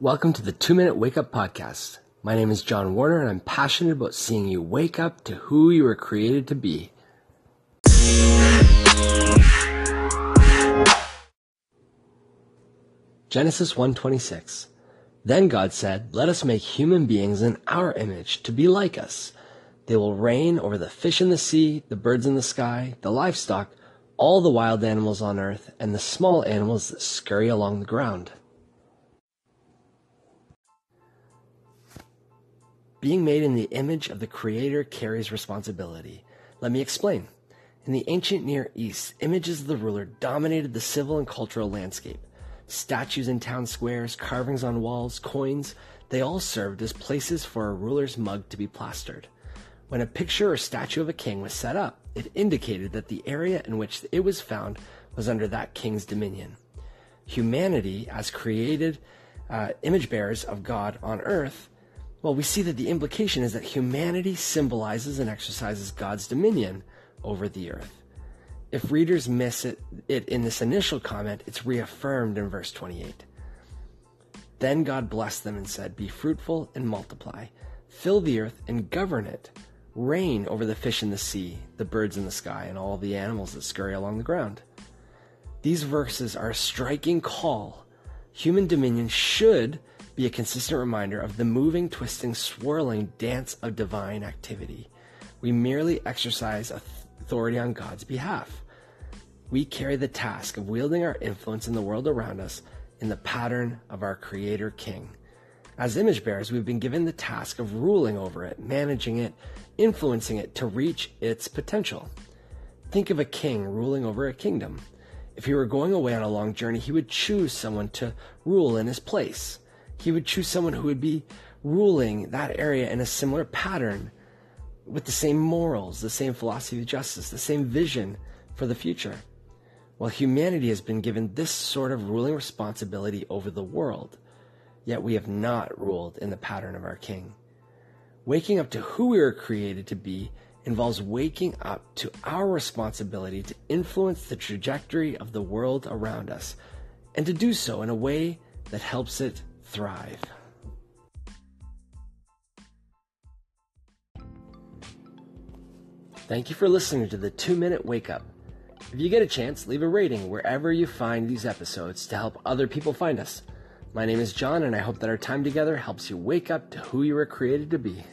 Welcome to the 2-Minute Wake Up Podcast. My name is John Warner, and I'm passionate about seeing you wake up to who you were created to be. Genesis 1:26. Then God said, "Let us make human beings in our image, to be like us. They will reign over the fish in the sea, the birds in the sky, the livestock, all the wild animals on earth, and the small animals that scurry along the ground." Being made in the image of the Creator carries responsibility. Let me explain. In the ancient Near East, images of the ruler dominated the civil and cultural landscape. Statues in town squares, carvings on walls, coins, they all served as places for a ruler's mug to be plastered. When a picture or statue of a king was set up, it indicated that the area in which it was found was under that king's dominion. Humanity, as created image bearers of God on earth, well, we see that the implication is that humanity symbolizes and exercises God's dominion over the earth. If readers miss it in this initial comment, it's reaffirmed in verse 28. Then God blessed them and said, "Be fruitful and multiply, fill the earth and govern it, reign over the fish in the sea, the birds in the sky, and all the animals that scurry along the ground." These verses are a striking call. Human dominion should be a consistent reminder of the moving, twisting, swirling dance of divine activity. We merely exercise authority on God's behalf. We carry the task of wielding our influence in the world around us in the pattern of our Creator King. As image bearers, we've been given the task of ruling over it, managing it, influencing it to reach its potential. Think of a king ruling over a kingdom. If he were going away on a long journey, he would choose someone to rule in his place. He would choose someone who would be ruling that area in a similar pattern, with the same morals, the same philosophy of justice, the same vision for the future. Well, humanity has been given this sort of ruling responsibility over the world, yet we have not ruled in the pattern of our King. Waking up to who we were created to be involves waking up to our responsibility to influence the trajectory of the world around us, and to do so in a way that helps it thrive. Thank you for listening to the 2-Minute Wake Up. If you get a chance, leave a rating wherever you find these episodes to help other people find us. My name is John, and I hope that our time together helps you wake up to who you were created to be.